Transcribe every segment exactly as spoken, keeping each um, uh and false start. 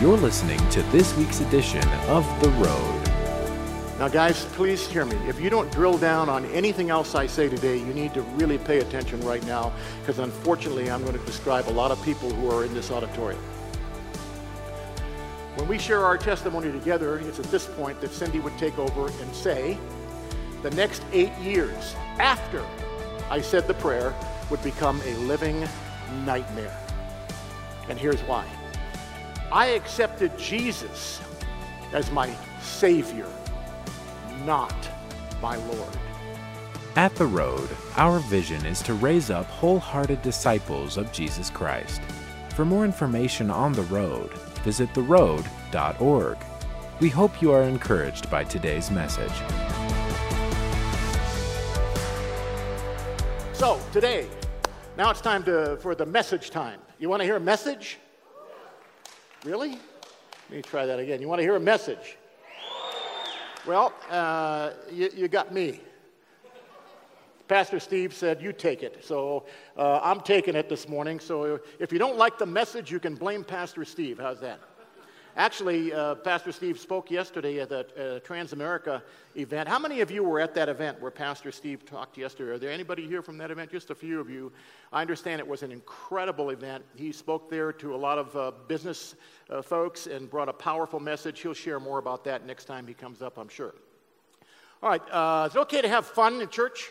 You're listening to this week's edition of The Road. Now guys, please hear me. If you don't drill down on anything else I say today, you need to really pay attention right now, because unfortunately I'm going to describe a lot of people who are in this auditorium. When we share our testimony together, it's at this point that Cindy would take over and say, the next eight years after I said the prayer would become a living nightmare. And here's why. I accepted Jesus as my Savior, not my Lord. At The Road, our vision is to raise up wholehearted disciples of Jesus Christ. For more information on The Road, visit the road dot org. We hope you are encouraged by today's message. So today, now it's time to, for the message time. You want to hear a message? Really? Let me try that again. You want to hear a message? Well, uh, you, you got me. Pastor Steve said, you take it. So uh, I'm taking it this morning. So if you don't like the message, you can blame Pastor Steve. How's that? Actually, uh, Pastor Steve spoke yesterday at the uh, Transamerica event. How many of you were at that event where Pastor Steve talked yesterday? Are there anybody here from that event? Just a few of you. I understand it was an incredible event. He spoke there to a lot of uh, business uh, folks and brought a powerful message. He'll share more about that next time he comes up, I'm sure. All right, uh, is it okay to have fun in church?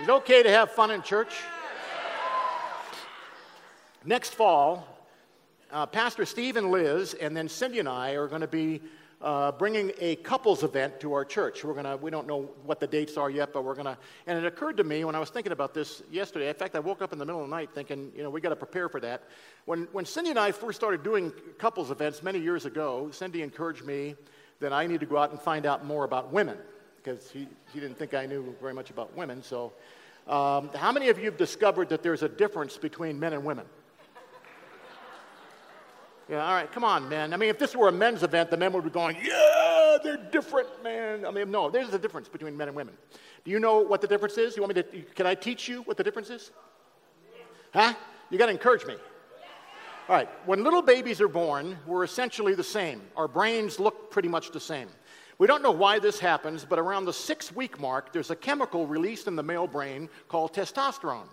Is it okay to have fun in church? Next fall, uh, Pastor Steve and Liz, and then Cindy and I are going to be uh, bringing a couples event to our church. We're going to—we don't know what the dates are yet, but we're going to. And it occurred to me when I was thinking about this yesterday. In fact, I woke up in the middle of the night thinking, you know, we got to prepare for that. When when Cindy and I first started doing couples events many years ago, Cindy encouraged me that I need to go out and find out more about women, because she she didn't think I knew very much about women. So, um, how many of you have discovered that there's a difference between men and women? Yeah, all right, come on, man. I mean, if this were a men's event, the men would be going, yeah, they're different, man. I mean, no, there's a difference between men and women. Do you know what the difference is? You want me to, can I teach you what the difference is? Huh? You got to encourage me. All right, when little babies are born, we're essentially the same. Our brains look pretty much the same. We don't know why this happens, but around the six-week mark, there's a chemical released in the male brain called testosterone.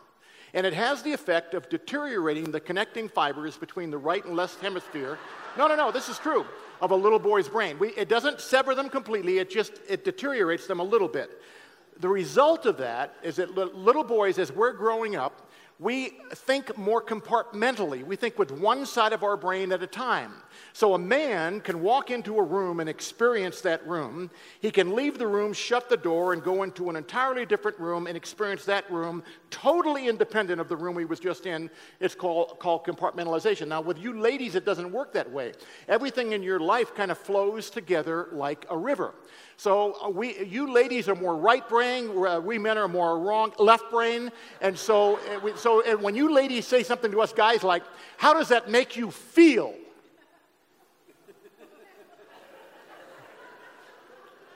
And it has the effect of deteriorating the connecting fibers between the right and left hemisphere. No, no, no, this is true, of a little boy's brain. We, it doesn't sever them completely, it just it deteriorates them a little bit. The result of that is that little boys, as we're growing up, we think more compartmentally. We think with one side of our brain at a time. So a man can walk into a room and experience that room. He can leave the room, shut the door, and go into an entirely different room and experience that room totally independent of the room he was just in. It's called, called compartmentalization. Now, with you ladies, it doesn't work that way. Everything in your life kind of flows together like a river. So we, you ladies are more right brain, we men are more wrong, left brain, and so, so and when you ladies say something to us guys like, how does that make you feel?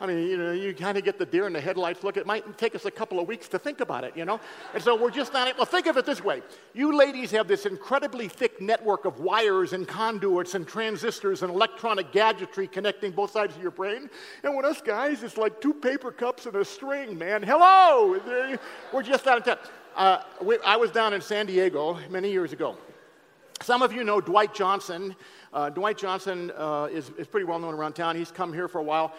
I mean, you know, you kind of get the deer in the headlights look. It might take us a couple of weeks to think about it, you know? And so we're just not, well, think of it this way. You ladies have this incredibly thick network of wires and conduits and transistors and electronic gadgetry connecting both sides of your brain. And with us guys, it's like two paper cups and a string, man. Hello! We're just out of touch. Uh, we, I was down in San Diego many years ago. Some of you know Dwight Johnson. Uh, Dwight Johnson uh, is, is pretty well known around town. He's come here for a while.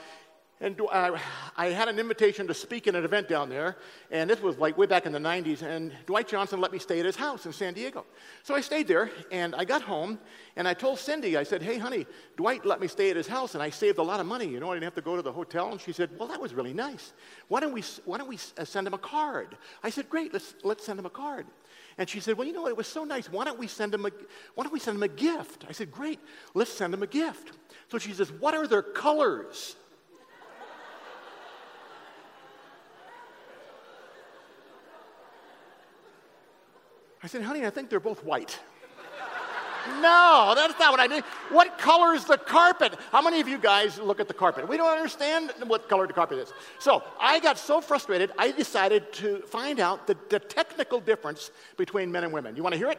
And uh, I had an invitation to speak at an event down there, and this was like way back in the nineties, and Dwight Johnson let me stay at his house in San Diego. So I stayed there, and I got home, and I told Cindy, I said, hey, honey, Dwight let me stay at his house, and I saved a lot of money. You know, I didn't have to go to the hotel. And she said, well, that was really nice. Why don't we, why don't we send him a card? I said, great, let's, let's send him a card. And she said, well, you know what, it was so nice. Why don't we send him a, why don't we send him a gift? I said, great, let's send him a gift. So she says, what are their colors? I said, honey, I think they're both white. No, that's not what I did. What color is the carpet? How many of you guys look at the carpet? We don't understand what color the carpet is. So I got so frustrated, I decided to find out the, the technical difference between men and women. You want to hear it?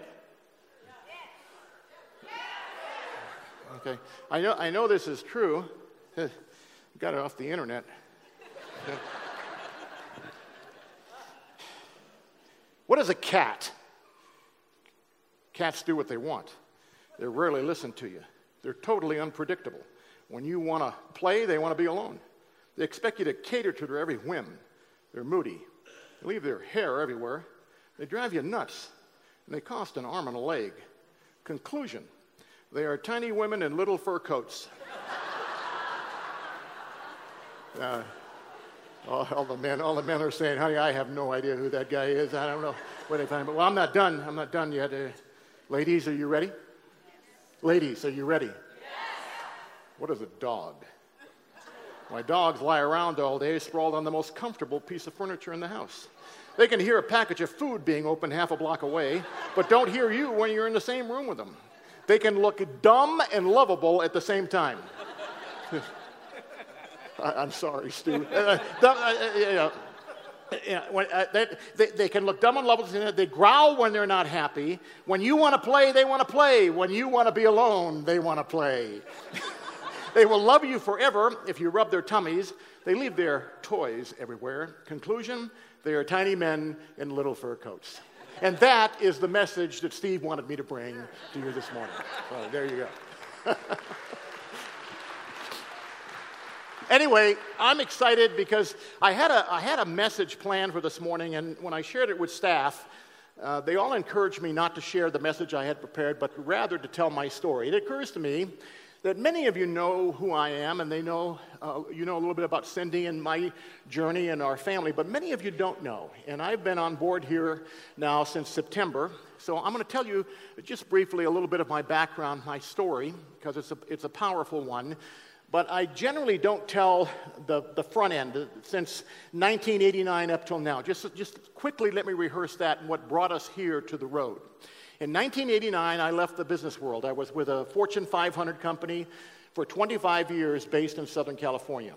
Okay. I know, I know this is true. Got it off the internet. What is a cat? Cats do what they want. They rarely listen to you. They're totally unpredictable. When you want to play, they want to be alone. They expect you to cater to their every whim. They're moody. They leave their hair everywhere. They drive you nuts, and they cost an arm and a leg. Conclusion, they are tiny women in little fur coats. Uh, all, all, the men, all the men are saying, honey, I have no idea who that guy is. I don't know where they find him. Well, I'm not done. I'm not done yet. Uh, ladies, are you ready? Yes. Ladies, are you ready? Yes. What is a dog? My dogs lie around all day, sprawled on the most comfortable piece of furniture in the house. They can hear a package of food being opened half a block away, but don't hear you when you're in the same room with them. They can look dumb and lovable at the same time. I'm sorry, Stu. Uh, dumb, uh, you know, you know, when, uh, they, they, they can look dumb and lovable. They growl when they're not happy. When you want to play, they want to play. When you want to be alone, they want to play. They will love you forever if you rub their tummies. They leave their toys everywhere. Conclusion, they are tiny men in little fur coats. And that is the message that Steve wanted me to bring to you this morning. So there you go. Anyway, I'm excited because I had a I had a message planned for this morning, and when I shared it with staff, uh, they all encouraged me not to share the message I had prepared, but rather to tell my story. It occurs to me that many of you know who I am, and they know uh, you know a little bit about Cindy and my journey and our family, but many of you don't know. And I've been on board here now since September, so I'm going to tell you just briefly a little bit of my background, my story, because it's a it's a powerful one. But I generally don't tell the, the front end since nineteen eighty-nine up till now. Just, just quickly let me rehearse that and what brought us here to The Road. In nineteen eighty-nine, I left the business world. I was with a Fortune five hundred company for twenty-five years based in Southern California.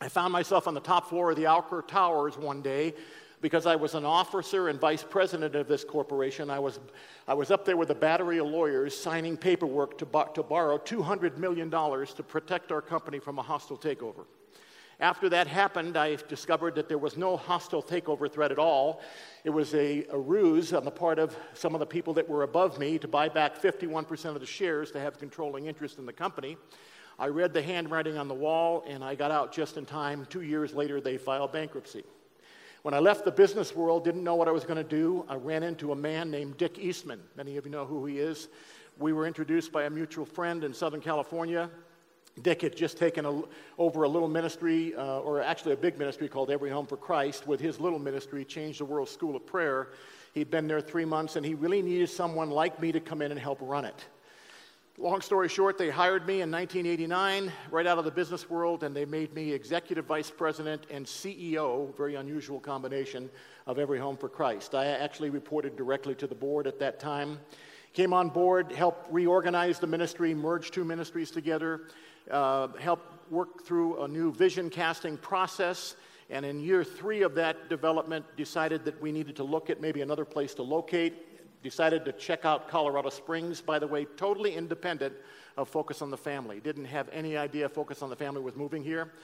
I found myself on the top floor of the Alcor Towers one day because I was an officer and vice president of this corporation. I was, I was up there with a battery of lawyers signing paperwork to, bo- to borrow two hundred million dollars to protect our company from a hostile takeover. After that happened, I discovered that there was no hostile takeover threat at all. It was a, a ruse on the part of some of the people that were above me to buy back fifty-one percent of the shares to have controlling interest in the company. I read the handwriting on the wall, and I got out just in time. Two years later, they filed bankruptcy. When I left the business world, didn't know what I was going to do, I ran into a man named Dick Eastman. Many of you know who he is. We were introduced by a mutual friend in Southern California. Dick had just taken a, over a little ministry, uh, or actually a big ministry called Every Home for Christ, with his little ministry, Changed the World School of Prayer. He'd been there three months, and he really needed someone like me to come in and help run it. Long story short, they hired me in nineteen eighty-nine, right out of the business world, and they made me executive vice president and C E O, very unusual combination, of Every Home for Christ. I actually reported directly to the board at that time. Came on board, helped reorganize the ministry, merge two ministries together, uh, helped work through a new vision casting process, and in year three of that development, decided that we needed to look at maybe another place to locate. Decided to check out Colorado Springs, by the way, totally independent of Focus on the Family. Didn't have any idea Focus on the Family was moving here.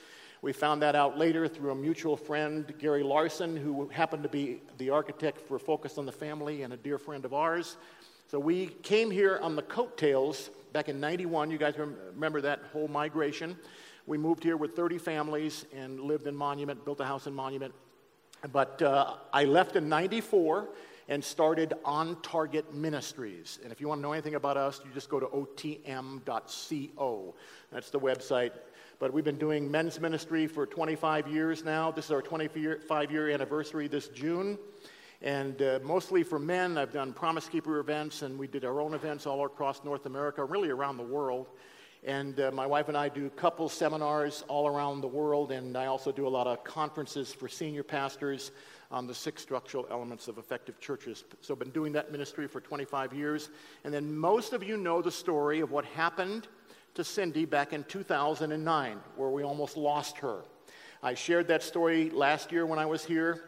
We found that out later through a mutual friend, Gary Larson, who happened to be the architect for Focus on the Family and a dear friend of ours. So we came here on the coattails back in ninety-one. You guys remember that whole migration. We moved here with thirty families and lived in Monument, built a house in Monument. But uh, I left in ninety-four. And started On Target Ministries. And if you want to know anything about us, you just go to O T M dot co. That's the website. But we've been doing men's ministry for twenty-five years now. This is our twenty-five-year anniversary this June. And uh, mostly for men, I've done Promise Keeper events, and we did our own events all across North America, really around the world. And uh, my wife and I do couple seminars all around the world, and I also do a lot of conferences for senior pastors on the six structural elements of effective churches. So I've been doing that ministry for twenty-five years. And then most of you know the story of what happened to Cindy back in two thousand nine, where we almost lost her. I shared that story last year when I was here,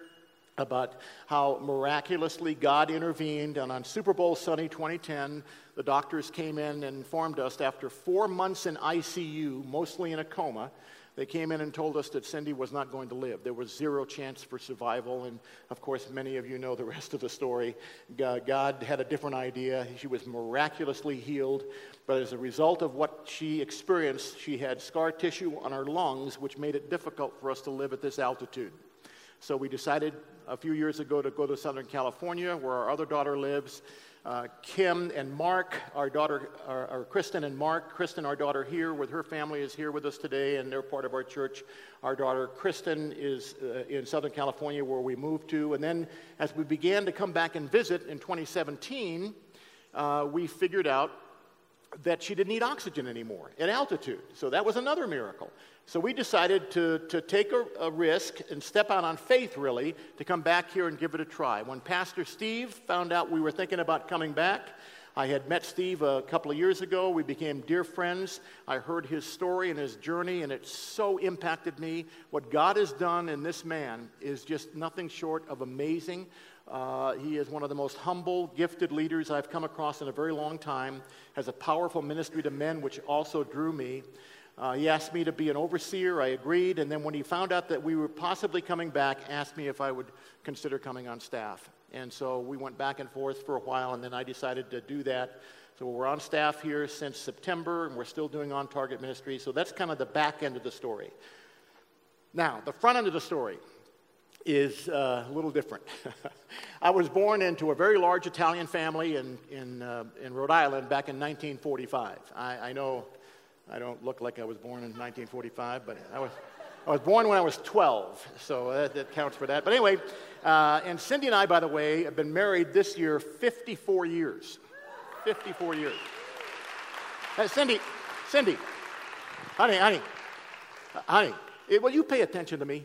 about how miraculously God intervened, and on Super Bowl Sunday twenty ten, the doctors came in and informed us after four months in I C U, mostly in a coma, they came in and told us that Cindy was not going to live. There was zero chance for survival, and of course, many of you know the rest of the story. God had a different idea. She was miraculously healed, but as a result of what she experienced, she had scar tissue on her lungs, which made it difficult for us to live at this altitude. So we decided a few years ago to go to Southern California, where our other daughter lives. Uh, Kim and Mark, our daughter, our, our Kristen and Mark. Kristen, our daughter here with her family, is here with us today, and they're part of our church. Our daughter Kristen is uh, in Southern California, where we moved to. And then as we began to come back and visit in twenty seventeen, uh, we figured out that she didn't need oxygen anymore at altitude. So that was another miracle. So we decided to, to take a, a risk and step out on faith, really, to come back here and give it a try. When Pastor Steve found out we were thinking about coming back, I had met Steve a couple of years ago. We became dear friends. I heard his story and his journey, and it so impacted me. What God has done in this man is just nothing short of amazing. Uh, he is one of the most humble, gifted leaders I've come across in a very long time, has a powerful ministry to men, which also drew me. Uh, he asked me to be an overseer. I agreed, and then when he found out that we were possibly coming back, asked me if I would consider coming on staff. And so we went back and forth for a while, and then I decided to do that. So we're on staff here since September, and we're still doing On Target Ministries. So that's kind of the back end of the story. Now, the front end of the story is uh, a little different. I was born into a very large Italian family in, in, uh, in Rhode Island back in nineteen forty-five. I, I know I don't look like I was born in nineteen forty-five, but I was I was born when I was twelve, so that, that counts for that. But anyway, uh, and Cindy and I, by the way, have been married this year fifty-four years. fifty-four years. Hey, Cindy, Cindy, honey, honey, honey, will you pay attention to me?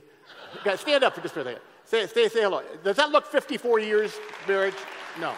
Guys, stand up for just a second. Say, say, say hello. Does that look fifty-four years marriage? No.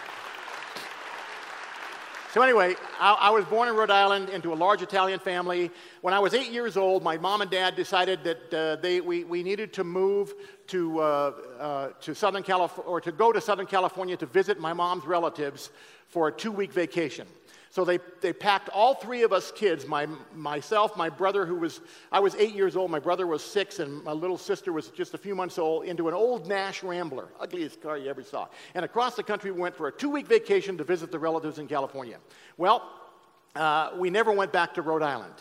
So anyway, I, I was born in Rhode Island into a large Italian family. When I was eight years old, my mom and dad decided that uh, they we, we needed to move to uh, uh, to Southern California, or to go to Southern California to visit my mom's relatives for a two-week vacation. So they, they packed all three of us kids, my myself, my brother who was, I was eight years old, my brother was six, and my little sister was just a few months old, into an old Nash Rambler, ugliest car you ever saw. And across the country we went for a two-week vacation to visit the relatives in California. Well, uh, we never went back to Rhode Island.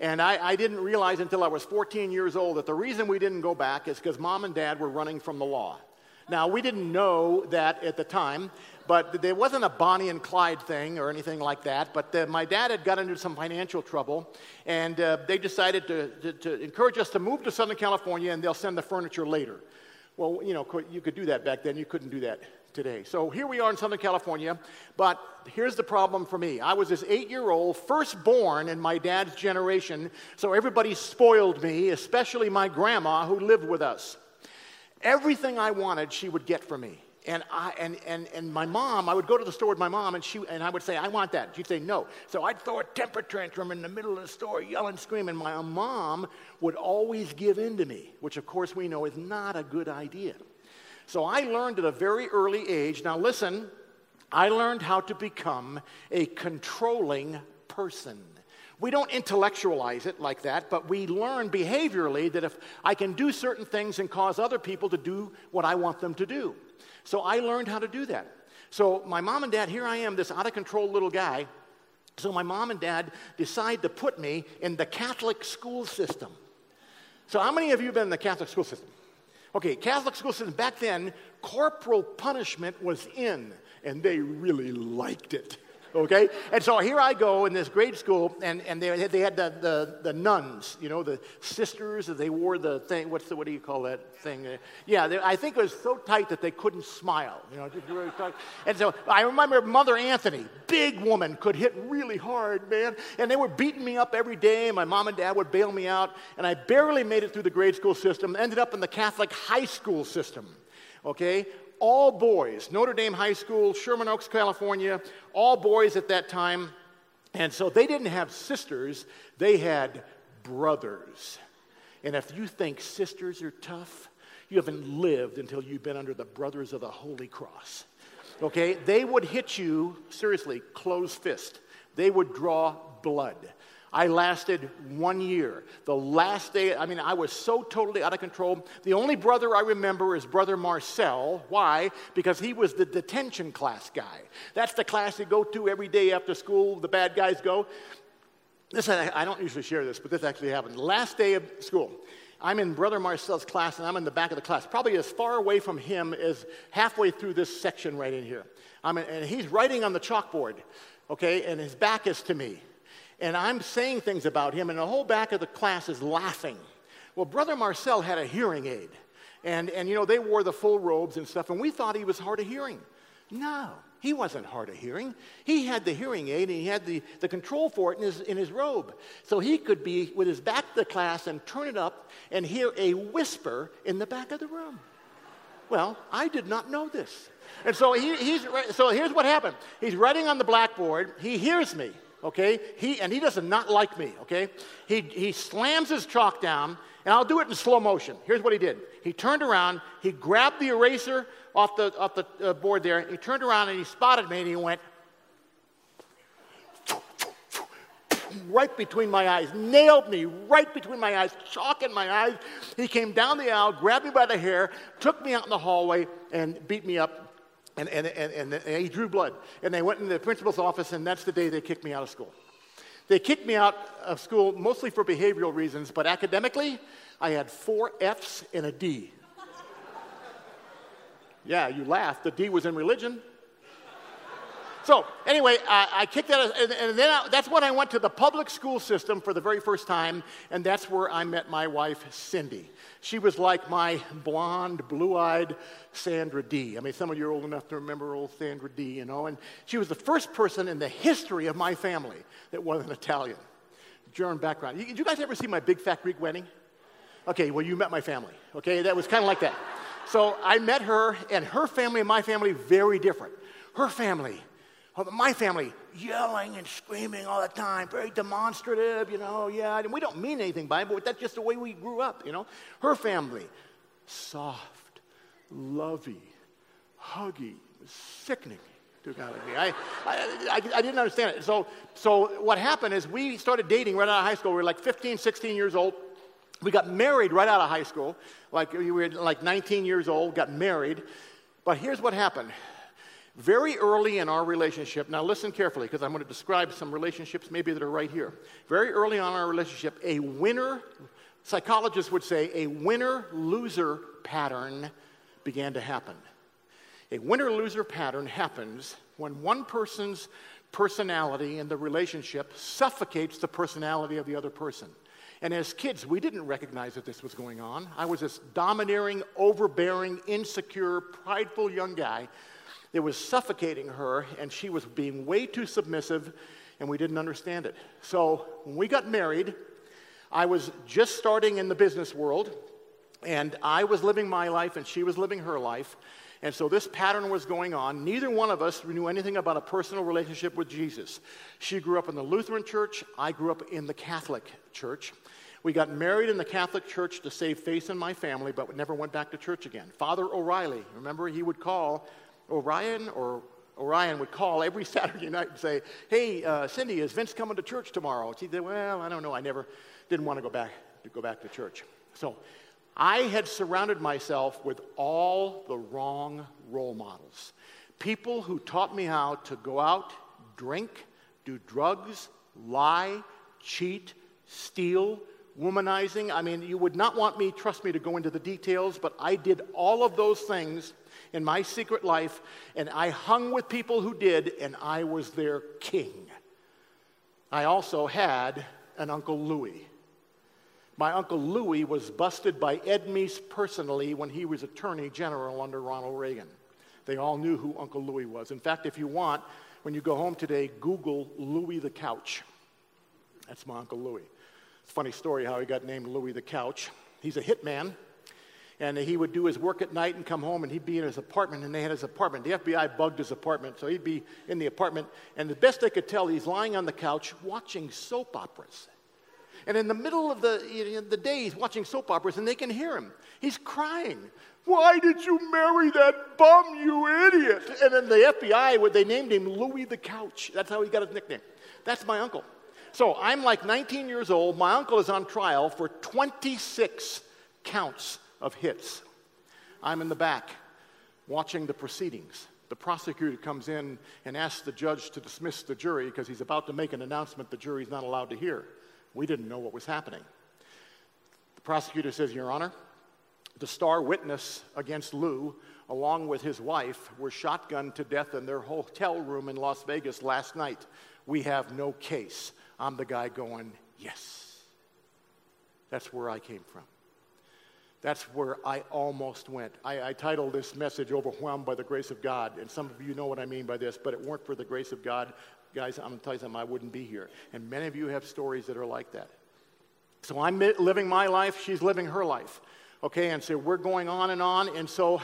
And I, I didn't realize until I was fourteen years old that the reason we didn't go back is because mom and dad were running from the law. Now, we didn't know that at the time, but there wasn't a Bonnie and Clyde thing or anything like that. But the, my dad had got into some financial trouble, and uh, they decided to, to, to encourage us to move to Southern California, and they'll send the furniture later. Well, you know, you could do that back then. You couldn't do that today. So here we are in Southern California, but here's the problem for me. I was this eight-year-old, firstborn in my dad's generation, so everybody spoiled me, especially my grandma who lived with us. Everything I wanted, she would get for me. And I and, and, and my mom, I would go to the store with my mom, and she and I would say, I want that. She'd say no. So I'd throw a temper tantrum in the middle of the store, yelling, screaming. My mom would always give in to me, which of course we know is not a good idea. So I learned at a very early age, now listen, I learned how to become a controlling person. We don't intellectualize it like that, but we learn behaviorally that if I can do certain things and cause other people to do what I want them to do. So I learned how to do that. So my mom and dad, here I am, this out-of-control little guy. So my mom and dad decide to put me in the Catholic school system. So how many of you have been in the Catholic school system? Okay, Catholic school system, back then, corporal punishment was in, and they really liked it. okay? And so here I go in this grade school, and, and they, they had the, the, the nuns, you know, the sisters, they wore the thing, what's the, what do you call that thing? Yeah, they, I think it was so tight that they couldn't smile, you know. And so I remember Mother Anthony, big woman, could hit really hard, man, and they were beating me up every day, and my mom and dad would bail me out, and I barely made it through the grade school system, ended up in the Catholic high school system, okay? All boys, Notre Dame High School, Sherman Oaks, California, all boys at that time. And so they didn't have sisters, they had brothers. And if you think sisters are tough, you haven't lived until you've been under the brothers of the Holy Cross. Okay? They would hit you, seriously, closed fist. They would draw blood. I lasted one year. The last day, I mean, I was so totally out of control. The only brother I remember is Brother Marcel. Why? Because he was the detention class guy. That's the class you go to every day after school, the bad guys go. This, I, I don't usually share this, but this actually happened. Last day of school, I'm in Brother Marcel's class, and I'm in the back of the class, probably as far away from him as halfway through this section right in here. I'm in, and he's writing on the chalkboard, okay, and his back is to me. And I'm saying things about him, and the whole back of the class is laughing. Well, Brother Marcel had a hearing aid. And, and you know, they wore the full robes and stuff, and we thought he was hard of hearing. No, he wasn't hard of hearing. He had the hearing aid, and he had the, the control for it in his, in his robe. So he could be with his back to the class and turn it up and hear a whisper in the back of the room. Well, I did not know this. And so, he, he's, so here's what happened. He's writing on the blackboard. He hears me. Okay, he and he doesn't not like me, okay? He he slams his chalk down, and I'll do it in slow motion. Here's what he did. He turned around, he grabbed the eraser off the off the uh, board there, and he turned around and he spotted me, and he went right between my eyes, nailed me right between my eyes, chalk in my eyes. He came down the aisle, grabbed me by the hair, took me out in the hallway, and beat me up. And, and, and, and he drew blood. And they went into the principal's office, and that's the day they kicked me out of school. They kicked me out of school mostly for behavioral reasons, but academically, I had four F's and a D. Yeah, you laughed. The D was in religion. So anyway, I, I kicked out, and, and then I, that's when I went to the public school system for the very first time, and that's where I met my wife, Cindy. She was like my blonde, blue-eyed Sandra Dee. I mean, some of you are old enough to remember old Sandra Dee, you know, and she was the first person in the history of my family that wasn't Italian, German background. You, did you guys ever see My Big Fat Greek Wedding? Okay, well, you met my family, okay? That was kind of like that. So I met her, and her family and my family, very different. Her family... My family, yelling and screaming all the time, very demonstrative, you know, yeah. And we don't mean anything by it, but that's just the way we grew up, you know. Her family, soft, lovey, huggy, sickening. I, I, I didn't understand it. So, so what happened is we started dating right out of high school. We were like fifteen, sixteen years old. We got married right out of high school. Like we were like nineteen years old, got married. But here's what happened. Very early in our relationship, now listen carefully because I'm going to describe some relationships maybe that are right here. Very early on in our relationship, a winner, psychologists would say, a winner-loser pattern began to happen. A winner-loser pattern happens when one person's personality in the relationship suffocates the personality of the other person. And as kids, we didn't recognize that this was going on. I was this domineering, overbearing, insecure, prideful young guy. It was suffocating her, and she was being way too submissive, and we didn't understand it. So when we got married, I was just starting in the business world, and I was living my life, and she was living her life. And so this pattern was going on. Neither one of us knew anything about a personal relationship with Jesus. She grew up in the Lutheran church. I grew up in the Catholic church. We got married in the Catholic church to save face in my family, but we never went back to church again. Father O'Reilly, remember, he would call... Orion or Orion would call every Saturday night and say, "Hey, uh, Cindy, is Vince coming to church tomorrow?" She said, "Well, I don't know. I never didn't want to go back to go back to church." So, I had surrounded myself with all the wrong role models, people who taught me how to go out, drink, do drugs, lie, cheat, steal, womanizing. I mean, you would not want me, trust me, to go into the details, but I did all of those things in my secret life, and I hung with people who did, and I was their king. I also had an Uncle Louis. My Uncle Louis was busted by Ed Meese personally when he was Attorney General under Ronald Reagan. They all knew who Uncle Louis was. In fact, if you want, when you go home today, Google Louis the Couch. That's my Uncle Louis. It's a funny story how he got named Louis the Couch. He's a hitman, and he would do his work at night and come home, and he'd be in his apartment, and they had his apartment. The F B I bugged his apartment, so he'd be in the apartment, and the best they could tell, he's lying on the couch watching soap operas. And in the middle of the, you know, the day, he's watching soap operas, and they can hear him. He's crying. Why did you marry that bum, you idiot? And then the F B I, they named him Louis the Couch. That's how he got his nickname. That's my uncle. So I'm like nineteen years old. My uncle is on trial for twenty-six counts of hits. I'm in the back watching the proceedings. The prosecutor comes in and asks the judge to dismiss the jury because he's about to make an announcement the jury's not allowed to hear. We didn't know what was happening. The prosecutor says, Your Honor, the star witness against Lou, along with his wife, were shotgunned to death in their hotel room in Las Vegas last night. We have no case. I'm the guy going, yes. That's where I came from. That's where I almost went. I, I titled this message, Overwhelmed by the Grace of God, and some of you know what I mean by this, but it weren't for the grace of God, guys, I'm going to tell you something, I wouldn't be here. And many of you have stories that are like that. So I'm living my life, she's living her life. Okay, and so we're going on and on. And so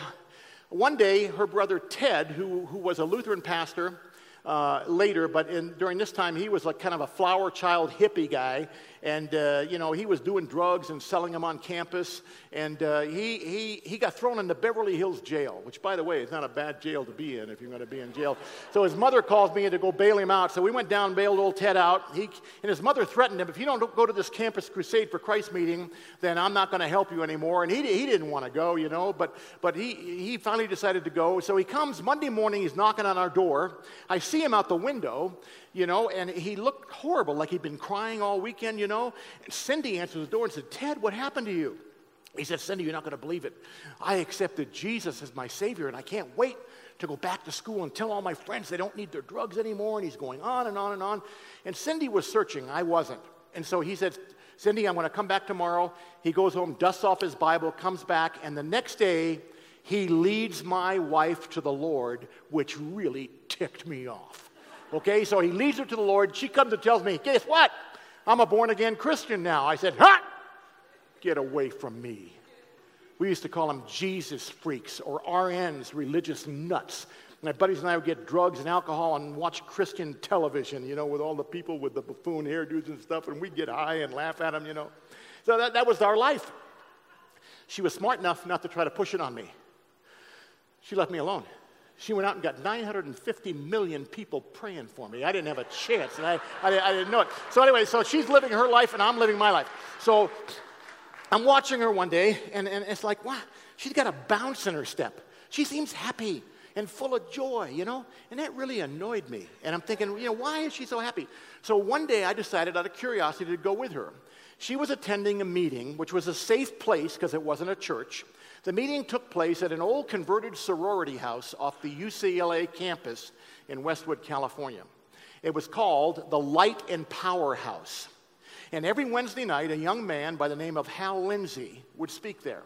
one day, her brother Ted, who, who was a Lutheran pastor uh, later, but in, during this time, he was like kind of a flower child hippie guy. And, uh, you know, he was doing drugs and selling them on campus. And uh, he, he, he got thrown into Beverly Hills jail, which, by the way, is not a bad jail to be in if you're going to be in jail. So his mother called me to go bail him out. So we went down and bailed old Ted out. He, and his mother threatened him, if you don't go to this Campus Crusade for Christ meeting, then I'm not going to help you anymore. And he, he didn't want to go, you know, but, but he, he finally decided to go. So he comes Monday morning. He's knocking on our door. I see him out the window, you know, and he looked horrible, like he'd been crying all weekend, you know. And Cindy answers the door and said, Ted, what happened to you? He said, Cindy, you're not going to believe it. I accepted Jesus as my Savior, and I can't wait to go back to school and tell all my friends they don't need their drugs anymore. And he's going on and on and on. And Cindy was searching. I wasn't. And so he said, Cindy, I'm going to come back tomorrow. He goes home, dusts off his Bible, comes back, and the next day he leads my wife to the Lord, which really ticked me off. Okay, so he leads her to the Lord. She comes and tells me, guess what? I'm a born-again Christian now. I said, ha! Get away from me. We used to call them Jesus freaks or R Ns, religious nuts. My buddies and I would get drugs and alcohol and watch Christian television, you know, with all the people with the buffoon hairdos and stuff, and we'd get high and laugh at them, you know. So that, that was our life. She was smart enough not to try to push it on me. She left me alone. She went out and got nine hundred fifty million people praying for me. I didn't have a chance, and I, I, I didn't know it. So anyway, so she's living her life, and I'm living my life. So I'm watching her one day, and, and it's like, wow, she's got a bounce in her step. She seems happy and full of joy, you know, and that really annoyed me. And I'm thinking, you know, why is she so happy? So one day I decided out of curiosity to go with her. She was attending a meeting, which was a safe place because it wasn't a church. The meeting took place at an old converted sorority house off the U C L A campus in Westwood, California. It was called the Light and Power House. And every Wednesday night, a young man by the name of Hal Lindsey would speak there.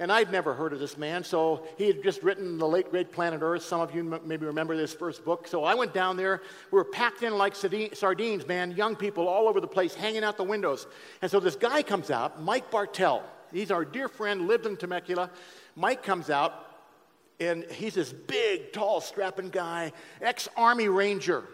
And I'd never heard of this man, so he had just written The Late Great Planet Earth. Some of you m- maybe remember this first book. So I went down there. We were packed in like sardines, man, young people all over the place hanging out the windows. And so this guy comes out, Mike Bartell. He's our dear friend, lived in Temecula. Mike comes out, and he's this big, tall, strapping guy, ex-Army Ranger,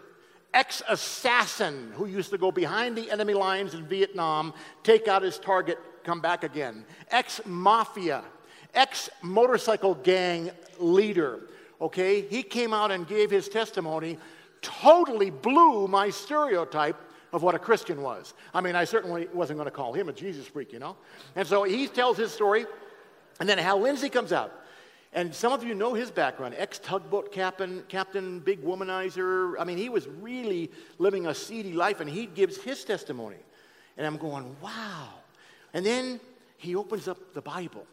ex-assassin who used to go behind the enemy lines in Vietnam, take out his target, come back again, ex-mafia, ex-motorcycle gang leader, okay? He came out and gave his testimony, totally blew my stereotype of what a Christian was. I mean, I certainly wasn't going to call him a Jesus freak, you know? And so he tells his story, and then Hal Lindsey comes out. And some of you know his background, ex-tugboat captain, captain, big womanizer. I mean, he was really living a seedy life, and he gives his testimony. And I'm going, wow. And then he opens up the Bible.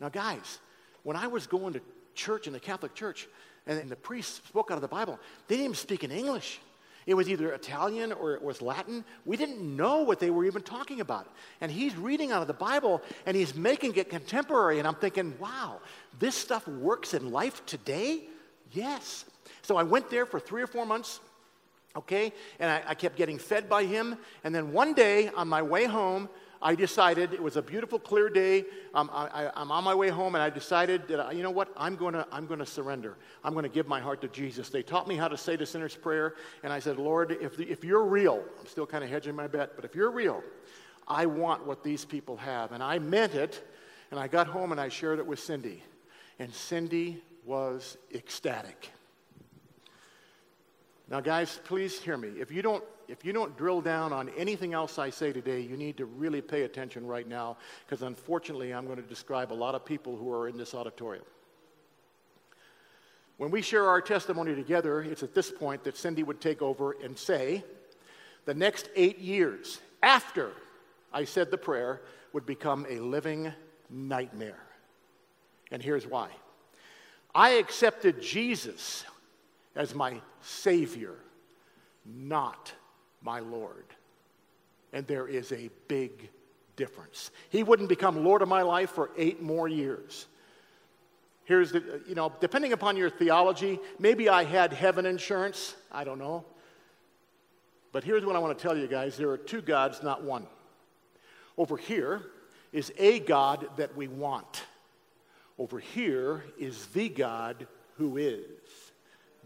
Now, guys, when I was going to church in the Catholic Church, and the priests spoke out of the Bible, they didn't even speak in English. It was either Italian or it was Latin. We didn't know what they were even talking about. And he's reading out of the Bible, and he's making it contemporary. And I'm thinking, wow, this stuff works in life today? Yes. So I went there for three or four months, okay, and I, I kept getting fed by him. And then one day on my way home, I decided, it was a beautiful, clear day, um, I, I, I'm on my way home, and I decided that, I, you know what, I'm going to I'm going to surrender. I'm going to give my heart to Jesus. They taught me how to say the sinner's prayer, and I said, Lord, if, the, if you're real, I'm still kind of hedging my bet, but if you're real, I want what these people have. And I meant it, and I got home, and I shared it with Cindy. And Cindy was ecstatic. Now, guys, please hear me. If you don't If you don't drill down on anything else I say today, you need to really pay attention right now, because unfortunately I'm going to describe a lot of people who are in this auditorium. When we share our testimony together, it's at this point that Cindy would take over and say, the next eight years after I said the prayer would become a living nightmare. And here's why. I accepted Jesus as my Savior, not my Lord. And there is a big difference. He wouldn't become Lord of my life for eight more years. Here's the, you know, depending upon your theology, maybe I had heaven insurance, I don't know. But here's what I want to tell you guys, there are two gods, not one. Over here is a God that we want. Over here is the God who is.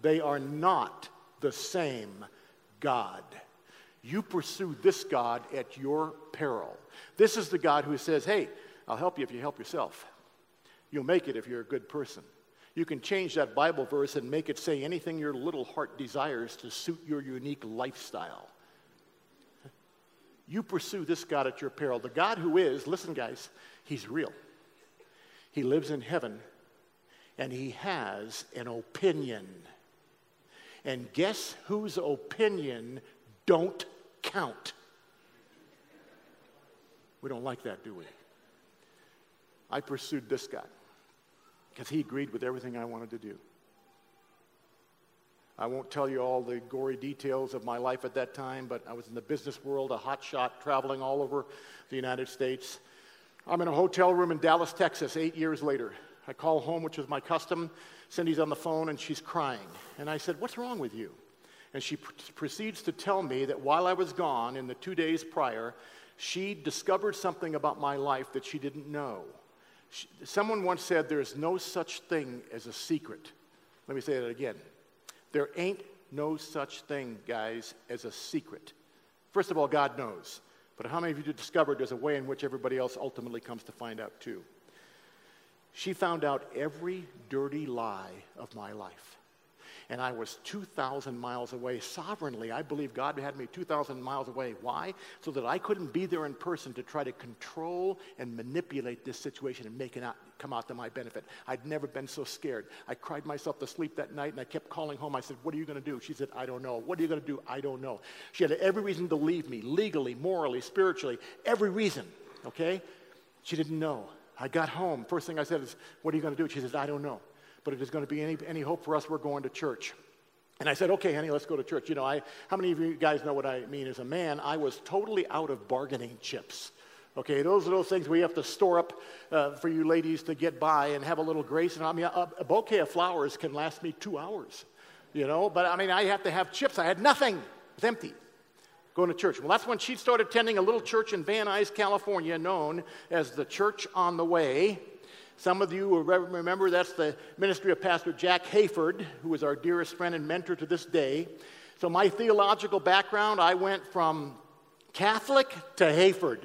They are not the same God. You pursue this God at your peril. This is the God who says, hey, I'll help you if you help yourself. You'll make it if you're a good person. You can change that Bible verse and make it say anything your little heart desires to suit your unique lifestyle. You pursue this God at your peril. The God who is, listen guys, he's real. He lives in heaven, and he has an opinion. And guess whose opinion don't count? We don't like that, do we? I pursued this guy because he agreed with everything I wanted to do. I won't tell you all the gory details of my life at that time, but I was in the business world, a hotshot, traveling all over the United States. I'm in a hotel room in Dallas, Texas, eight years later. I call home, which was my custom. Cindy's on the phone, and she's crying. And I said, what's wrong with you? And she pr- proceeds to tell me that while I was gone, in the two days prior, she discovered something about my life that she didn't know. She, someone once said, there's no such thing as a secret. Let me say that again. There ain't no such thing, guys, as a secret. First of all, God knows. But how many of you discovered there's a way in which everybody else ultimately comes to find out, too? She found out every dirty lie of my life. And I was two thousand miles away. Sovereignly, I believe God had me two thousand miles away. Why? So that I couldn't be there in person to try to control and manipulate this situation and make it out, come out to my benefit. I'd never been so scared. I cried myself to sleep that night, and I kept calling home. I said, what are you going to do? She said, I don't know. What are you going to do? I don't know. She had every reason to leave me, legally, morally, spiritually, every reason, okay? She didn't know. I got home. First thing I said is, what are you going to do? She says, I don't know. But if there's going to be any, any hope for us, we're going to church. And I said, okay, honey, let's go to church. You know, I, how many of you guys know what I mean? As a man, I was totally out of bargaining chips. Okay, those are those things we have to store up uh, for you ladies to get by and have a little grace. And I mean, a, a bouquet of flowers can last me two hours, you know. But I mean, I have to have chips. I had nothing. It's empty. Going to church. Well, that's when she started attending a little church in Van Nuys, California, known as the Church on the Way. Some of you will remember that's the ministry of Pastor Jack Hayford, who is our dearest friend and mentor to this day. So my theological background, I went from Catholic to Hayford.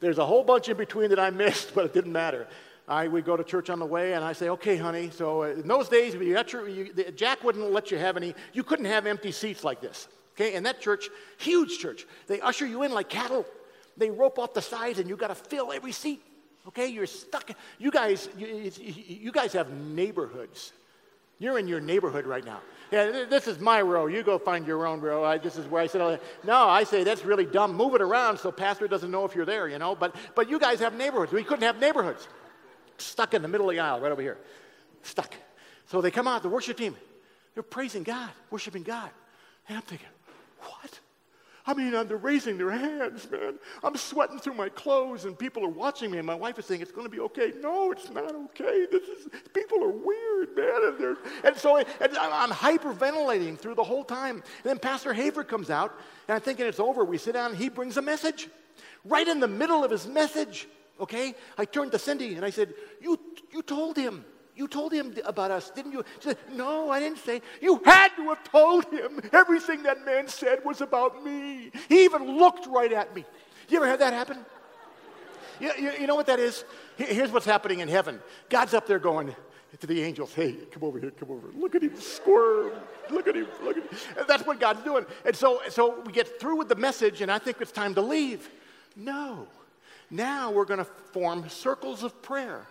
There's a whole bunch in between that I missed, but it didn't matter. I would go to Church on the Way, and I say, okay, honey. So in those days, you got your, you, Jack wouldn't let you have any, you couldn't have empty seats like this. Okay, and that church, huge church, they usher you in like cattle. They rope off the sides, and you got to fill every seat. Okay, you're stuck. You guys, you, you guys have neighborhoods. You're in your neighborhood right now. Yeah, this is my row. You go find your own row. I, this is where I sit. No, I say that's really dumb. Move it around so pastor doesn't know if you're there, you know. But but you guys have neighborhoods. We couldn't have neighborhoods. Stuck in the middle of the aisle right over here. Stuck. So they come out, the worship team. They're praising God, worshiping God. And I'm thinking, what? I mean, they're raising their hands, man. I'm sweating through my clothes, and people are watching me, and my wife is saying, it's going to be okay. No, it's not okay. This is, people are weird, man. And, and so and I'm hyperventilating through the whole time. And then Pastor Haver comes out, and I'm thinking it's over. We sit down, and he brings a message. Right in the middle of his message, okay, I turned to Cindy, and I said, you, you told him. You told him about us, didn't you? She said, no, I didn't say. You had to have told him. Everything that man said was about me. He even looked right at me. You ever had that happen? you, you, you know what that is? Here's what's happening in heaven. God's up there going to the angels, hey, come over here, come over. Look at him squirm. Look at him, look at him. And that's what God's doing. And so, so we get through with the message, and I think it's time to leave. No. Now we're going to form circles of prayer.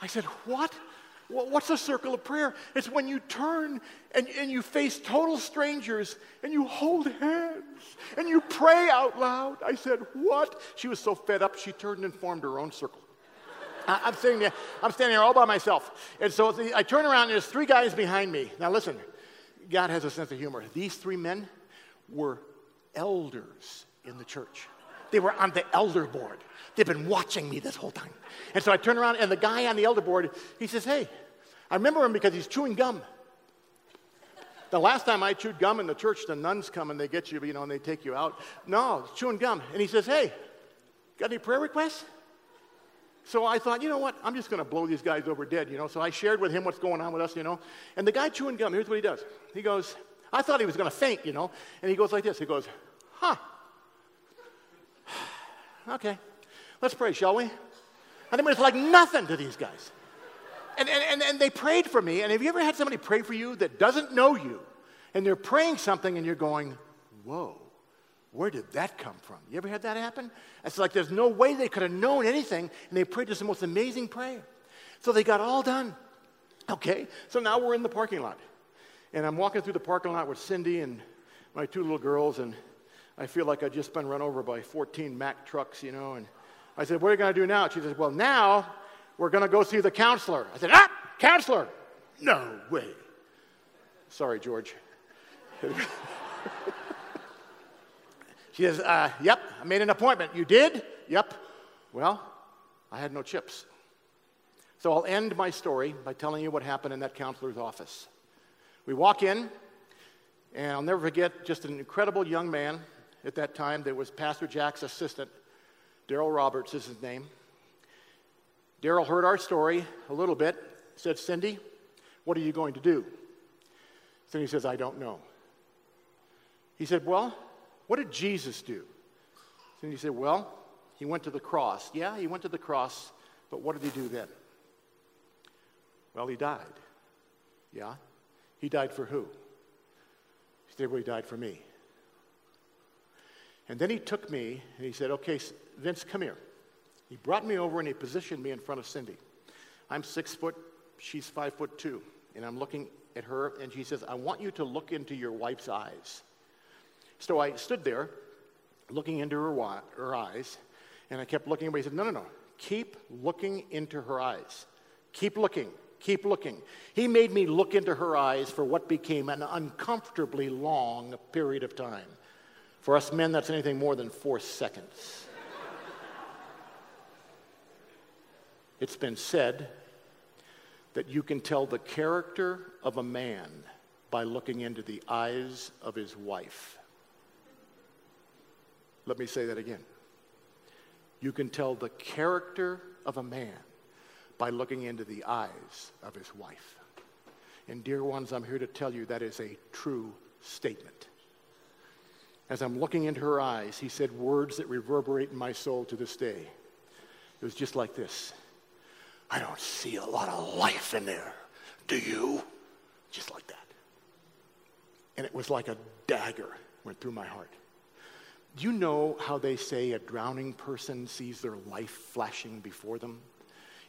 I said, what? What's a circle of prayer? It's when you turn and, and you face total strangers and you hold hands and you pray out loud. I said, what? She was so fed up, she turned and formed her own circle. I, I'm sitting there, I'm standing there all by myself. And so the, I turn around and there's three guys behind me. Now listen, God has a sense of humor. These three men were elders in the church. They were on the elder board. They've been watching me this whole time. And so I turn around, and the guy on the elder board, he says, hey, I remember him because he's chewing gum. The last time I chewed gum in the church, the nuns come and they get you, you know, and they take you out. No, he's chewing gum. And he says, hey, got any prayer requests? So I thought, you know what? I'm just going to blow these guys over dead, you know. So I shared with him what's going on with us, you know. And the guy chewing gum, here's what he does. He goes, I thought he was going to faint, you know. And he goes like this. He goes, huh. Okay, let's pray, shall we? I mean, it's like nothing to these guys. And, and, and they prayed for me. And have you ever had somebody pray for you that doesn't know you? And they're praying something and you're going, whoa, where did that come from? You ever had that happen? It's like there's no way they could have known anything. And they prayed this most amazing prayer. So they got all done. Okay, so now we're in the parking lot. And I'm walking through the parking lot with Cindy and my two little girls, and I feel like I've just been run over by fourteen Mack trucks, you know. And I said, what are you going to do now? She says, well, now we're going to go see the counselor. I said, ah, counselor. No way. Sorry, George. She says, uh, yep, I made an appointment. You did? Yep. Well, I had no chips. So I'll end my story by telling you what happened in that counselor's office. We walk in, and I'll never forget just an incredible young man. At that time, there was Pastor Jack's assistant, Daryl Roberts is his name. Daryl heard our story a little bit, said, Cindy, what are you going to do? Cindy says, I don't know. He said, well, what did Jesus do? Cindy said, well, he went to the cross. Yeah, he went to the cross, but what did he do then? Well, he died. Yeah? He died for who? She said, well, he died for me. And then he took me, and he said, okay, Vince, come here. He brought me over, and he positioned me in front of Cindy. I'm six foot, she's five foot two, and I'm looking at her, and she says, I want you to look into your wife's eyes. So I stood there, looking into her, wa- her eyes, and I kept looking, but he said, no, no, no, keep looking into her eyes. Keep looking, keep looking. He made me look into her eyes for what became an uncomfortably long period of time. For us men, that's anything more than four seconds. It's been said that you can tell the character of a man by looking into the eyes of his wife. Let me say that again. You can tell the character of a man by looking into the eyes of his wife. And dear ones, I'm here to tell you that is a true statement. As I'm looking into her eyes, he said words that reverberate in my soul to this day. It was just like this. I don't see a lot of life in there. Do you? Just like that. And it was like a dagger went through my heart. Do you know how they say a drowning person sees their life flashing before them?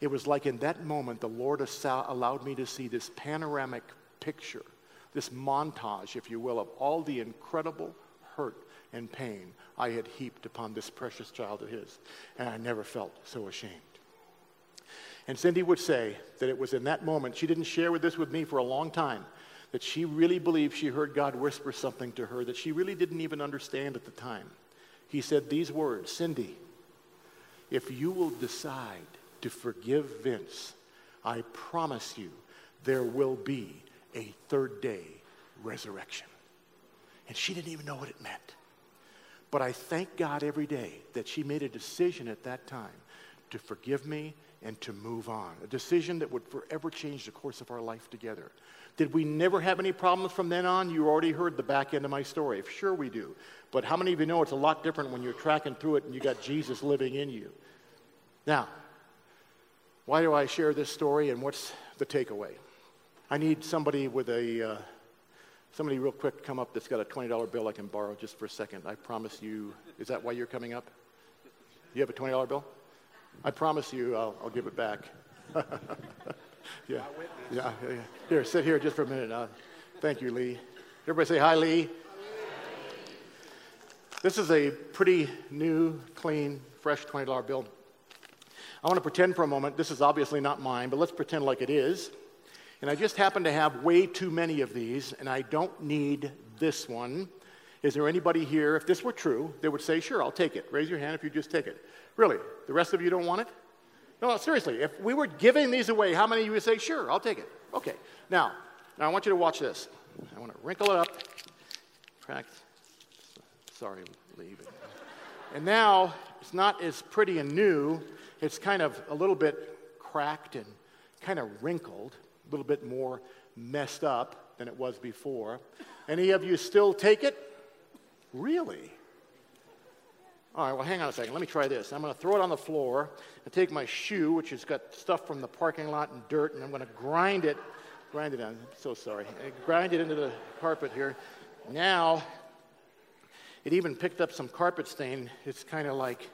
It was like in that moment, the Lord allowed me to see this panoramic picture, this montage, if you will, of all the incredible hurt and pain I had heaped upon this precious child of his, and I never felt so ashamed. And Cindy would say that it was in that moment, she didn't share with this with me for a long time, that she really believed she heard God whisper something to her that she really didn't even understand at the time. He said these words, "Cindy, if you will decide to forgive Vince, I promise you there will be a third day resurrection." And she didn't even know what it meant. But I thank God every day that she made a decision at that time to forgive me and to move on, a decision that would forever change the course of our life together. Did we never have any problems from then on? You already heard the back end of my story. Sure we do. But how many of you know it's a lot different when you're tracking through it and you got Jesus living in you? Now, why do I share this story and what's the takeaway? I need somebody with a, uh, somebody real quick come up that's got a twenty dollar bill I can borrow just for a second. I promise you, is that why you're coming up? You have a twenty dollar bill? I promise you I'll, I'll give it back. yeah. yeah, yeah, yeah. Here, sit here just for a minute. Uh, thank you, Lee. Everybody say hi, Lee. Hi. This is a pretty new, clean, fresh twenty dollar bill. I want to pretend for a moment, this is obviously not mine, but let's pretend like it is. And I just happen to have way too many of these, and I don't need this one. Is there anybody here, if this were true, they would say, sure, I'll take it. Raise your hand if you just take it. Really, the rest of you don't want it? No, seriously, if we were giving these away, how many of you would say, sure, I'll take it? Okay, now, now I want you to watch this. I want to wrinkle it up. Sorry, leave it. And now, it's not as pretty and new. It's kind of a little bit cracked and kind of wrinkled, a little bit more messed up than it was before. Any of you still take it? Really? All right, well, hang on a second. Let me try this. I'm going to throw it on the floor and take my shoe, which has got stuff from the parking lot and dirt, and I'm going to grind it. Grind it on. I'm so sorry. I grind it into the carpet here. Now, it even picked up some carpet stain. It's kind of like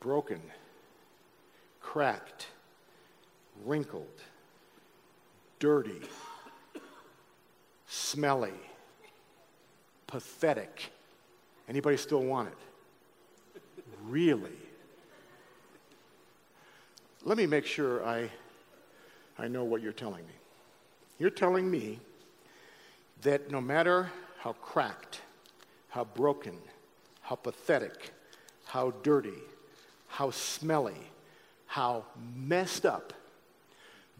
broken, cracked, wrinkled, dirty, smelly, pathetic. Anybody still want it? Really? Let me make sure I, I know what you're telling me. You're telling me that no matter how cracked, how broken, how pathetic, how dirty, how smelly, how messed up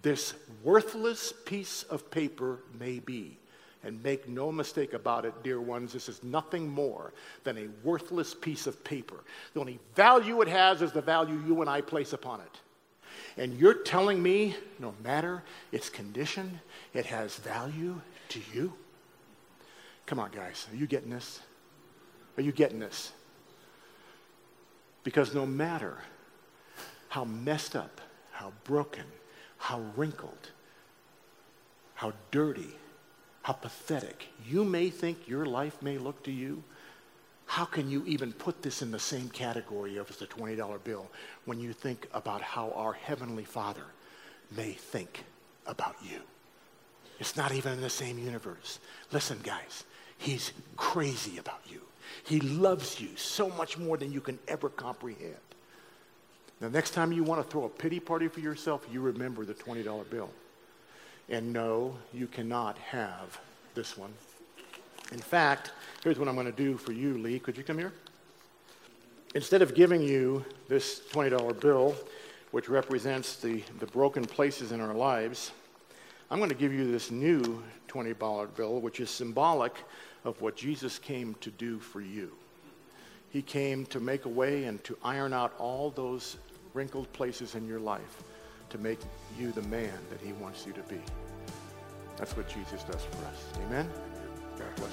this worthless piece of paper may be, and make no mistake about it, dear ones, this is nothing more than a worthless piece of paper. The only value it has is the value you and I place upon it. And you're telling me, no matter its condition, it has value to you? Come on, guys. Are you getting this? Are you getting this? Because no matter how messed up, how broken, how wrinkled, how dirty, how pathetic you may think your life may look to you, how can you even put this in the same category of as the twenty dollar bill when you think about how our Heavenly Father may think about you? It's not even in the same universe. Listen, guys, He's crazy about you. He loves you so much more than you can ever comprehend. The next time you want to throw a pity party for yourself, you remember the twenty dollar bill. And no, you cannot have this one. In fact, here's what I'm going to do for you, Lee. Could you come here? Instead of giving you this twenty dollar bill, which represents the, the broken places in our lives, I'm going to give you this new twenty dollar bill, which is symbolic of what Jesus came to do for you. He came to make a way and to iron out all those wrinkled places in your life, to make you the man that He wants you to be. That's what Jesus does for us. Amen? God bless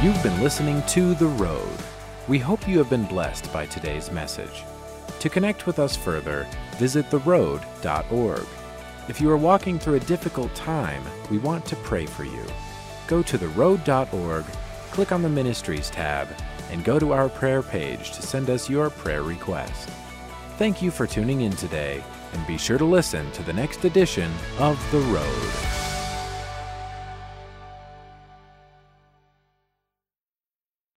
you. You've been listening to The Road. We hope you have been blessed by today's message. To connect with us further, visit the road dot org. If you are walking through a difficult time, we want to pray for you. Go to the road dot org, click on the Ministries tab, and go to our prayer page to send us your prayer request. Thank you for tuning in today, and be sure to listen to the next edition of The Road.